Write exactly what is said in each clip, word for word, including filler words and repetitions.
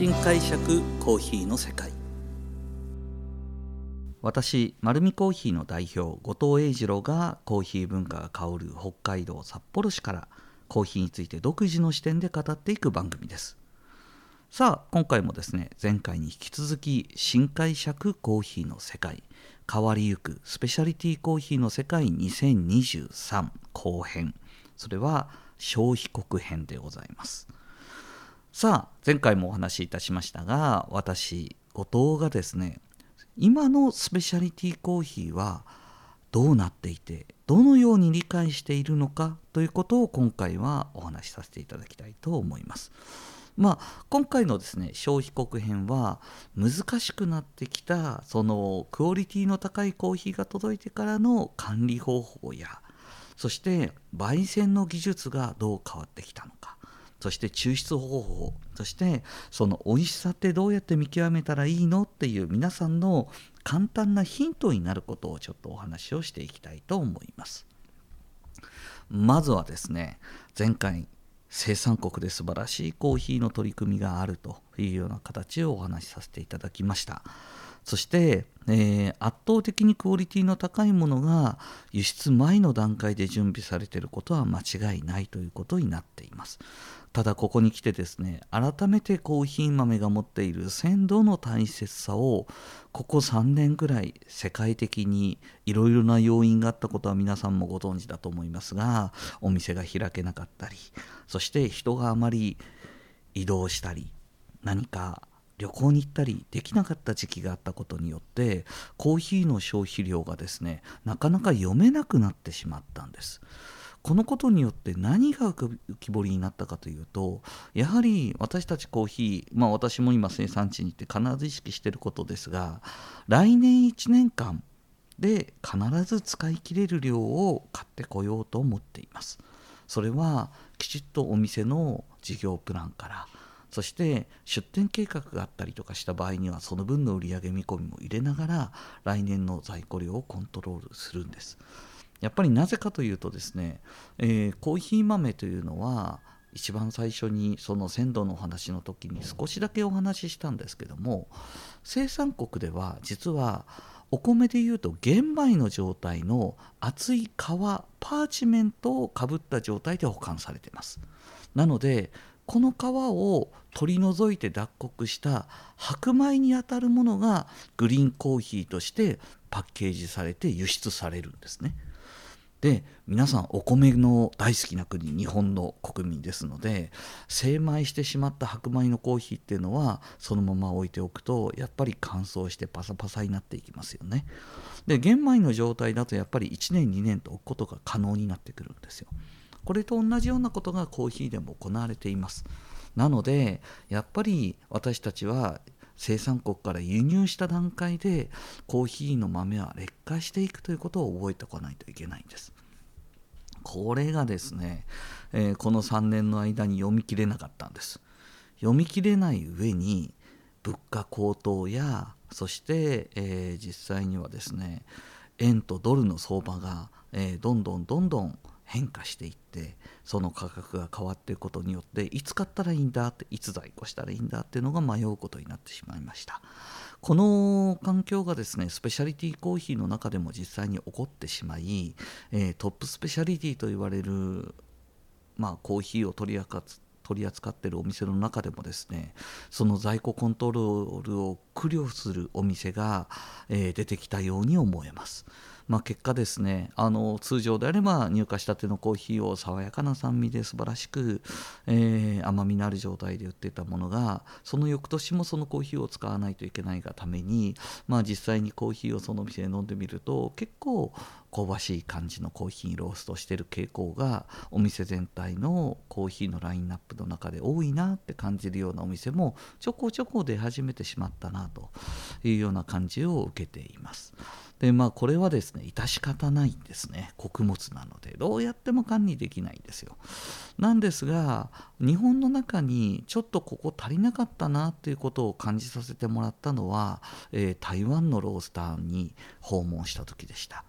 新解釈コーヒーの世界。私、丸見コーヒーの代表後藤英二郎がコーヒー文化が香る北海道札幌市からコーヒーについて独自の視点で語っていく番組です。さあ、今回もですね、前回に引き続き新解釈コーヒーの世界、変わりゆくスペシャリティコーヒーの世界にせんにじゅうさん後編、それは消費国編でございます。さあ、前回もお話しいたしましたが、私後藤がですね、今のスペシャリティコーヒーはどうなっていて、どのように理解しているのかということを今回はお話しさせていただきたいと思います。まあ、今回のですね、消費国編は難しくなってきたそのクオリティの高いコーヒーが届いてからの管理方法や、そして焙煎の技術がどう変わってきたのか、そして抽出方法、そしてその美味しさってどうやって見極めたらいいのっていう皆さんの簡単なヒントになることをちょっとお話をしていきたいと思います。まずはですね、前回生産国で素晴らしいコーヒーの取り組みがあるというような形をお話しさせていただきました。そして、えー、圧倒的にクオリティの高いものが輸出前の段階で準備されていることは間違いないということになっています。ただここに来てですね、改めてコーヒー豆が持っている鮮度の大切さをここさんねんぐらい世界的にいろいろな要因があったことは皆さんもご存知だと思いますが、お店が開けなかったり、そして人があまり移動したり、何か旅行に行ったりできなかった時期があったことによって、コーヒーの消費量がですね、なかなか読めなくなってしまったんです。このことによって何が浮き彫りになったかというと、やはり私たちコーヒー、まあ私も今生産地に行って必ず意識していることですが、来年いちねんかんで必ず使い切れる量を買ってこようと思っています。それはきちっとお店の事業プランから、そして出店計画があったりとかした場合には、その分の売上見込みも入れながら来年の在庫量をコントロールするんです。やっぱりなぜかというとですね、えー、コーヒー豆というのは一番最初にその鮮度のお話の時に少しだけお話ししたんですけども、生産国では実はお米でいうと玄米の状態の厚い皮パーチメントをかぶった状態で保管されています。なのでこの皮を取り除いて脱穀した白米にあたるものがグリーンコーヒーとしてパッケージされて輸出されるんですね。で、皆さんお米の大好きな国、日本の国民ですので、精米してしまった白米のコーヒーっていうのはそのまま置いておくとやっぱり乾燥してパサパサになっていきますよね。で、玄米の状態だとやっぱりいちねんにねんと置くことが可能になってくるんですよ。これと同じようなことがコーヒーでも行われています。なのでやっぱり私たちは生産国から輸入した段階でコーヒーの豆は劣化していくということを覚えておかないといけないんです。これがですね、えー、このさんねんの間に読み切れなかったんです。読み切れない上に物価高騰や、そして、えー、実際にはですね、円とドルの相場が、えー、どんどんどんどん変化していって、その価格が変わっていくことによって、いつ買ったらいいんだって、いつ在庫したらいいんだっていうのが迷うことになってしまいました。この環境がですね、スペシャリティコーヒーの中でも実際に起こってしまい、えー、トップスペシャリティと言われる、まあ、コーヒーを取り扱って取り扱っているお店の中でもですね、その在庫コントロールを苦慮するお店が、えー、出てきたように思えます。まあ、結果ですね、あの通常であれば入荷したてのコーヒーを爽やかな酸味で素晴らしく、えー、甘みのある状態で売っていたものが、その翌年もそのコーヒーを使わないといけないがために、まあ、実際にコーヒーをその店で飲んでみると結構香ばしい感じのコーヒーローストしている傾向が、お店全体のコーヒーのラインナップの中で多いなって感じるようなお店もちょこちょこ出始めてしまったなというような感じを受けています。で、まあ、これはですね、致し方ないんですね。穀物なのでどうやっても管理できないんですよ。なんですが、日本の中にちょっとここ足りなかったなっていうことを感じさせてもらったのは、えー、台湾のロースターに訪問した時でした。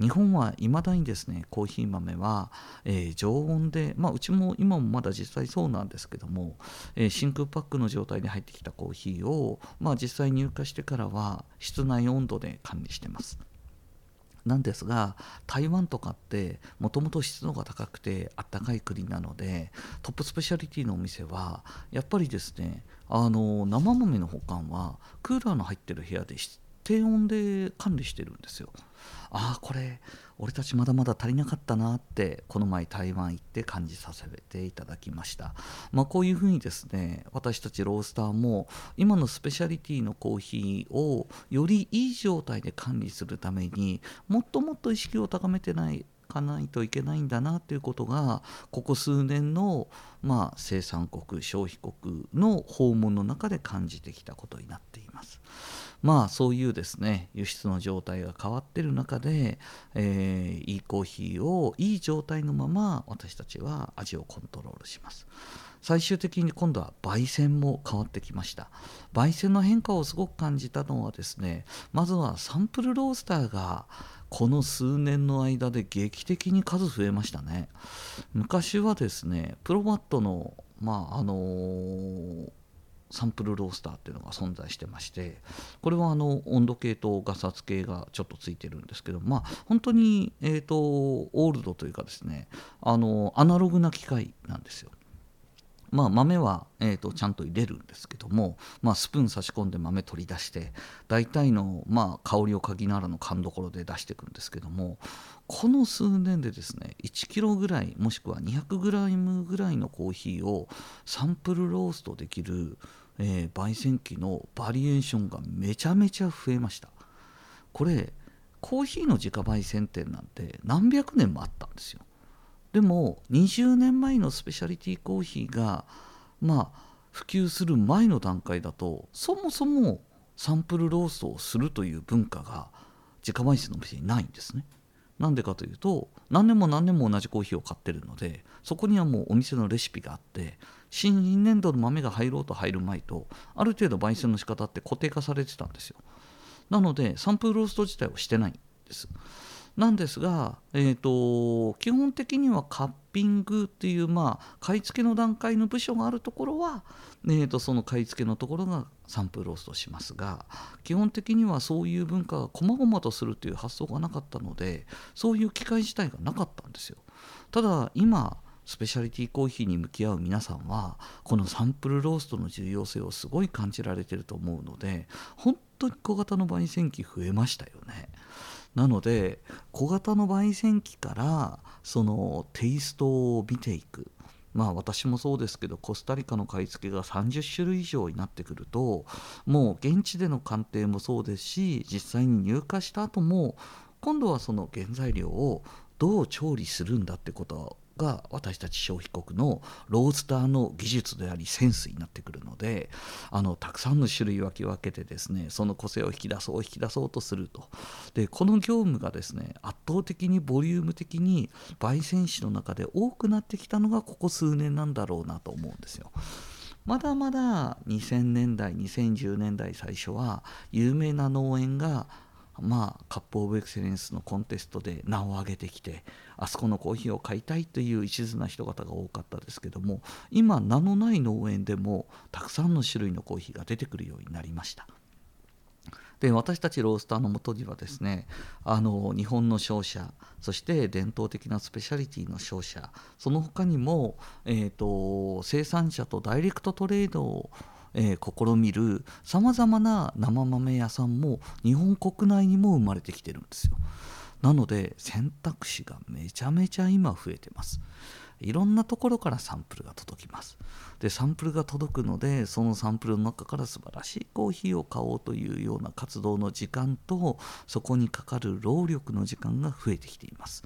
日本はいまだにですねコーヒー豆は、えー、常温で、まあ、うちも今もまだ実際そうなんですけども、えー、真空パックの状態で入ってきたコーヒーを、まあ、実際入荷してからは室内温度で管理してます。なんですが台湾とかってもともと湿度が高くてあったかい国なのでトップスペシャリティのお店はやっぱりですねあの生豆の保管はクーラーの入ってる部屋で低温で管理してるんですよ。ああこれ俺たちまだまだ足りなかったなってこの前台湾行って感じさせていただきました。まあ、こういうふうにですね私たちロースターも今のスペシャリティのコーヒーをよりいい状態で管理するためにもっともっと意識を高めてないかないといけないんだなということがここ数年の、まあ、生産国消費国の訪問の中で感じてきたことになっています。まあそういうですね輸出の状態が変わっている中で、えー、いいコーヒーをいい状態のまま私たちは味をコントロールします。最終的に今度は焙煎も変わってきました。焙煎の変化をすごく感じたのはですねまずはサンプルロースターがこの数年の間で劇的に数増えましたね。昔はですねプロマットの、まああのー、サンプルロースターっていうのが存在してましてこれはあの温度計とガサツ計がちょっとついてるんですけどまあ本当に、えーと、オールドというかですねあのアナログな機械なんですよ。まあ、豆は、えーと、ちゃんと入れるんですけども、まあ、スプーン差し込んで豆取り出して大体の、まあ、香りを嗅ぎながらの勘どころで出していくんですけどもこの数年でですねいちキロぐらいもしくはにひゃくグラムぐらいのコーヒーをサンプルローストできる、えー、焙煎機のバリエーションがめちゃめちゃ増えました。これコーヒーの自家焙煎店なんて何百年もあったんですよ。でもにじゅうねんまえのスペシャリティコーヒーが、まあ、普及する前の段階だとそもそもサンプルローストをするという文化が自家焙煎の店にないんですね。なんでかというと何年も何年も同じコーヒーを買ってるのでそこにはもうお店のレシピがあって新年度の豆が入ろうと入る前とある程度焙煎の仕方って固定化されてたんですよ。なのでサンプルロースト自体をしてないんです。なんですが、えーと、基本的にはカッピングっていう、まあ、買い付けの段階の部署があるところは、えーと、その買い付けのところがサンプルローストしますが、基本的にはそういう文化がこまごまとするという発想がなかったので、そういう機会自体がなかったんですよ。ただ今、スペシャリティコーヒーに向き合う皆さんは、このサンプルローストの重要性をすごい感じられていると思うので、本当に小型の焙煎機増えましたよね。なので小型の焙煎機からそのテイストを見ていく、まあ私もそうですけどコスタリカの買い付けがさんじゅっしゅるい以上になってくるともう現地での鑑定もそうですし実際に入荷した後も今度はその原材料をどう調理するんだってことが私たち消費国のロースターの技術でありセンスになってくるのであのたくさんの種類分け分けてですねその個性を引き出そう引き出そうとするとでこの業務がですね圧倒的にボリューム的に焙煎士の中で多くなってきたのがここ数年なんだろうなと思うんですよ。まだまだにせんねんだいにせんじゅうねんだい最初は有名な農園がまあ、カップオブエクセレンスのコンテストで名を上げてきてあそこのコーヒーを買いたいという一途な人方が多かったですけども今名のない農園でもたくさんの種類のコーヒーが出てくるようになりました。で私たちロースターのもとにはですねあの日本の商社そして伝統的なスペシャリティの商社その他にも、えーと、生産者とダイレクトトレードをえー、試みるさまざまな生豆屋さんも日本国内にも生まれてきてるんですよ。なので選択肢がめちゃめちゃ今増えてます。いろんなところからサンプルが届きます。でサンプルが届くのでそのサンプルの中から素晴らしいコーヒーを買おうというような活動の時間とそこにかかる労力の時間が増えてきています。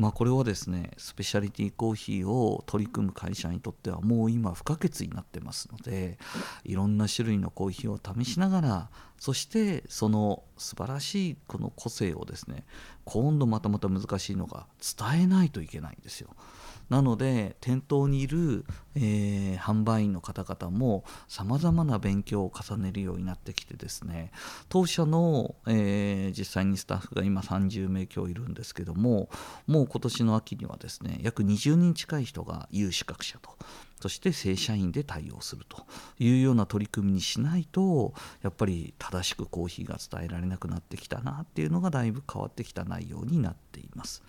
まあ、これはですねスペシャリティコーヒーを取り組む会社にとってはもう今不可欠になってますのでいろんな種類のコーヒーを試しながらそしてその素晴らしいこの個性をですね今度またまた難しいのが伝えないといけないんですよ。なので店頭にいる、えー、販売員の方々もさまざまな勉強を重ねるようになってきてですね、当社の、えー、実際にスタッフが今さんじゅうめいきょういるんですけども、もう今年の秋にはですね約にじゅうにん近い人が有資格者と、そして正社員で対応するというような取り組みにしないと、やっぱり正しくコーヒーが伝えられなくなってきたなっていうのがだいぶ変わってきた内容になっています。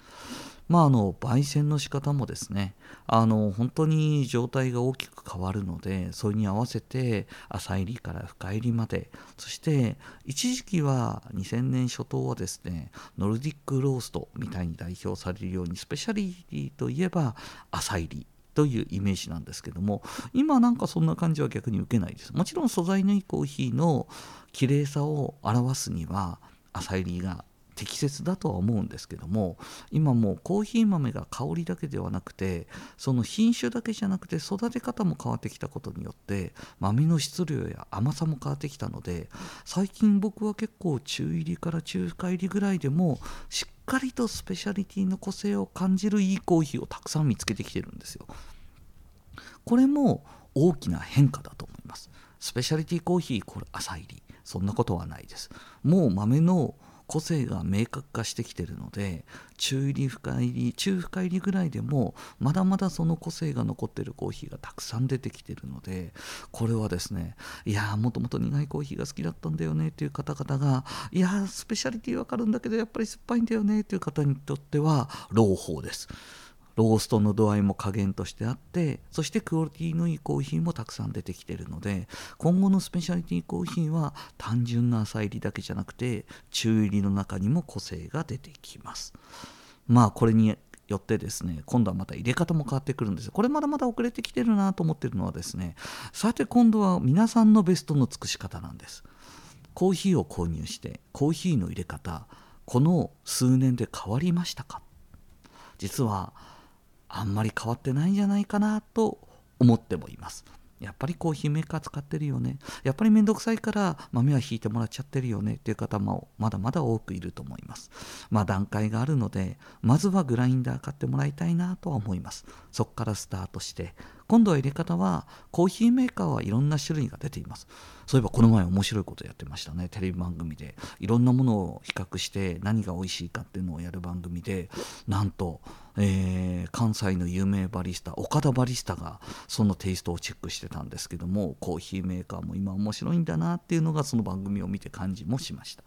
まあ、あの焙煎の仕方もですね、あの本当に状態が大きく変わるので、それに合わせて浅入りから深入りまで、そして一時期はにせんねんしょとうはですねノルディックローストみたいに代表されるようにスペシャリティといえば浅入りというイメージなんですけども、今なんかそんな感じは逆に受けないです。もちろん素材のいいコーヒーの綺麗さを表すには浅煎りが適切だとは思うんですけども、今もうコーヒー豆が香りだけではなくて、その品種だけじゃなくて育て方も変わってきたことによって豆の質量や甘さも変わってきたので、最近僕は結構中入りから中深入りぐらいでもしっしっかりとスペシャリティの個性を感じるいいコーヒーをたくさん見つけてきてるんですよ。これも大きな変化だと思います。スペシャリティコーヒー、これ浅入り、そんなことはないです。もう豆の個性が明確化してきてるので、中入り深入り中深入りぐらいでもまだまだその個性が残ってるコーヒーがたくさん出てきてるので、これはですね、いやーもともと苦いコーヒーが好きだったんだよねっていう方々が、いやースペシャリティわかるんだけどやっぱり酸っぱいんだよねっていう方にとっては朗報です。ローストの度合いも加減としてあって、そしてクオリティのいいコーヒーもたくさん出てきているので、今後のスペシャリティコーヒーは単純な浅入りだけじゃなくて中入りの中にも個性が出てきます。まあこれによってですね、今度はまた入れ方も変わってくるんです。これまだまだ遅れてきてるなと思ってるのはですね、さて今度は皆さんのベストの尽くし方なんです。コーヒーを購入してコーヒーの入れ方、この数年で変わりましたか？実はあんまり変わってないんじゃないかなと思ってもいます。やっぱりコーヒーメーカー使ってるよね、やっぱりめんどくさいから豆は引いてもらっちゃってるよねっていう方もまだまだ多くいると思います。まあ段階があるので、まずはグラインダー買ってもらいたいなとは思います。そこからスタートして、今度は入れ方は、コーヒーメーカーはいろんな種類が出ています。そういえばこの前面白いことやってましたね。テレビ番組でいろんなものを比較して何が美味しいかっていうのをやる番組で、なんと、えー、関西の有名バリスタ岡田バリスタがそのテイストをチェックしてたんですけども、コーヒーメーカーも今面白いんだなっていうのがその番組を見て感じもしました。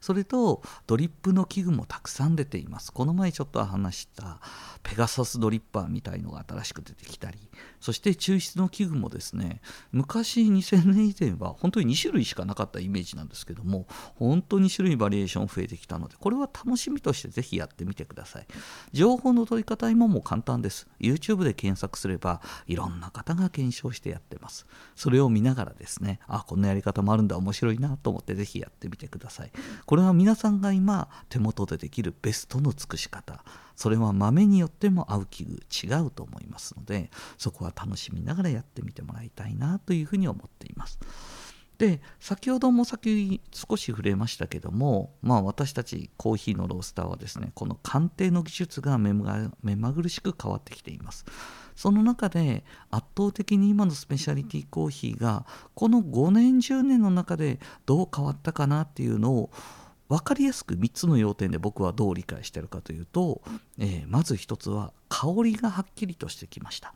それとドリップの器具もたくさん出ています。この前ちょっと話したペガサスドリッパーみたいのが新しく出てきたり、そして抽出の器具もですね、昔にせんねんいぜんは本当ににしゅるいしかなかったイメージなんですけども、本当に種類バリエーション増えてきたので、これは楽しみとしてぜひやってみてください。情報の取り方ももう簡単です。 YouTube で検索すればいろんな方が検証してやってます。それを見ながらですね、あ、こんなやり方もあるんだ、面白いなと思ってぜひやってみてください。これは皆さんが今手元でできるベストの尽くし方、それは豆によっても合う器具違うと思いますので、そこは楽しみながらやってみてもらいたいなというふうに思っています。で、先ほども先少し触れましたけども、まあ、私たちコーヒーのロースターはですね、この鑑定の技術が目まぐるしく変わってきています。その中で圧倒的に今のスペシャリティコーヒーがこのごねんじゅうねんの中でどう変わったかなっていうのを分かりやすくみっつの要点で僕はどう理解しているかというと、えー、まずひとつは香りがはっきりとしてきました。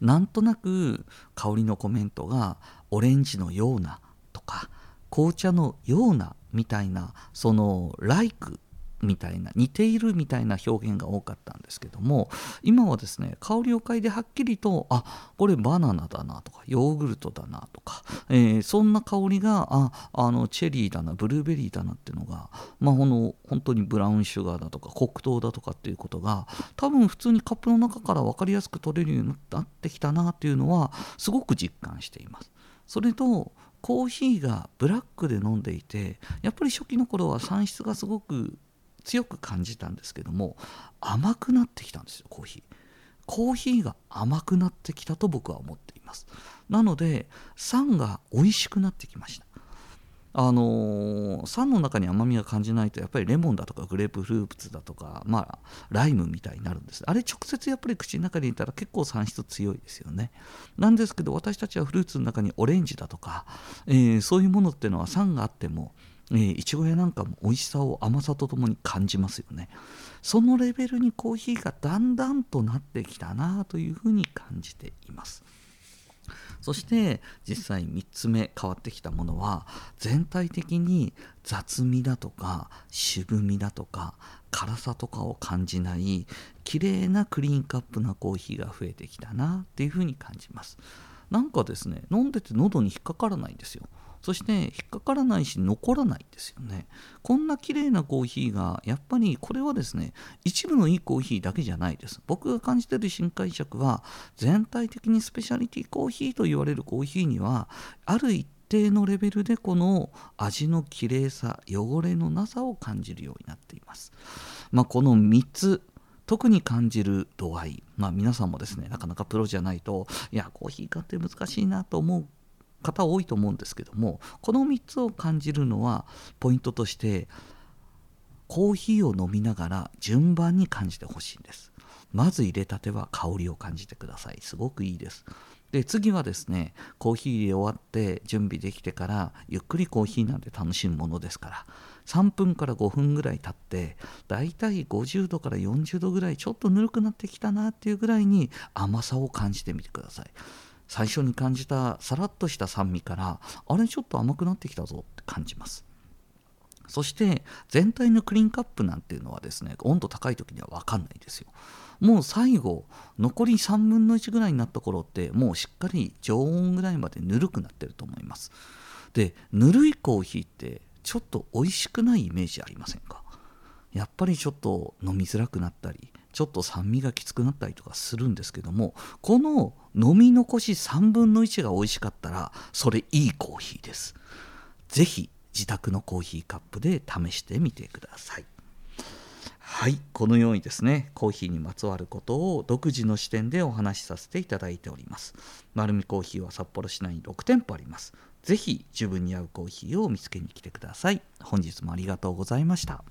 なんとなく香りのコメントがオレンジのようなとか紅茶のようなみたいな、そのライクみたいな、似ているみたいな表現が多かったんですけども、今はですね、香りを嗅いではっきりと、あ、これバナナだなとかヨーグルトだなとか、えー、そんな香りが、あ、あのチェリーだな、ブルーベリーだなっていうのが、まあ、この本当にブラウンシュガーだとか黒糖だとかっていうことが多分普通にカップの中から分かりやすく取れるようになってきたなっていうのはすごく実感しています。それとコーヒーがブラックで飲んでいて、やっぱり初期の頃は産出がすごく強く感じたんですけども、甘くなってきたんですよ。コーヒーコーヒーが甘くなってきたと僕は思っています。なので酸が美味しくなってきました。あのー、酸の中に甘みが感じないとやっぱりレモンだとかグレープフルーツだとか、まあ、ライムみたいになるんです。あれ直接やっぱり口の中にいたら結構酸質強いですよね。なんですけど私たちはフルーツの中にオレンジだとか、えー、そういうものっていうのは酸があってもいちごやなんかも美味しさを甘さとともに感じますよね。そのレベルにコーヒーがだんだんとなってきたなというふうに感じています。そして実際みっつめ変わってきたものは、全体的に雑味だとか渋みだとか辛さとかを感じない綺麗なクリーンカップなコーヒーが増えてきたなっていうふうに感じます。なんかですね、飲んでて喉に引っかからないんですよ。そして引っかからないし残らないですよね。こんな綺麗なコーヒーが、やっぱりこれはですね、一部のいいコーヒーだけじゃないです。僕が感じてる新解釈は、全体的にスペシャリティコーヒーと言われるコーヒーには、ある一定のレベルでこの味の綺麗さ、汚れのなさを感じるようになっています。まあ、このみっつ、特に感じる度合い、まあ、皆さんもですね、なかなかプロじゃないと、いやコーヒー買って難しいなと思う方多いと思うんですけども、このみっつを感じるのはポイントとして、コーヒーを飲みながら順番に感じてほしいんです。まず入れたては香りを感じてください。すごくいいです。で次はですね、コーヒー入れ終わって準備できてからゆっくりコーヒーなんて楽しむものですから、さんぷんからごふんぐらい経って、だいたいごじゅうどからよんじゅうどぐらい、ちょっとぬるくなってきたなっていうぐらいに甘さを感じてみてください。最初に感じたさらっとした酸味から、あれちょっと甘くなってきたぞって感じます。そして全体のクリーンカップなんていうのはですね、温度高い時には分かんないですよ。もう最後残りさんぶんのいちぐらいになった頃って、もうしっかり常温ぐらいまでぬるくなってると思います。でぬるいコーヒーってちょっと美味しくないイメージありませんか？やっぱりちょっと飲みづらくなったり、ちょっと酸味がきつくなったりとかするんですけども、この飲み残しさんぶんのいちが美味しかったら、それいいコーヒーです。ぜひ自宅のコーヒーカップで試してみてください。はい、このようにですね、コーヒーにまつわることを独自の視点でお話しさせていただいております。丸見コーヒーは札幌市内にろくてんぽあります。ぜひ自分に合うコーヒーを見つけに来てください。本日もありがとうございました。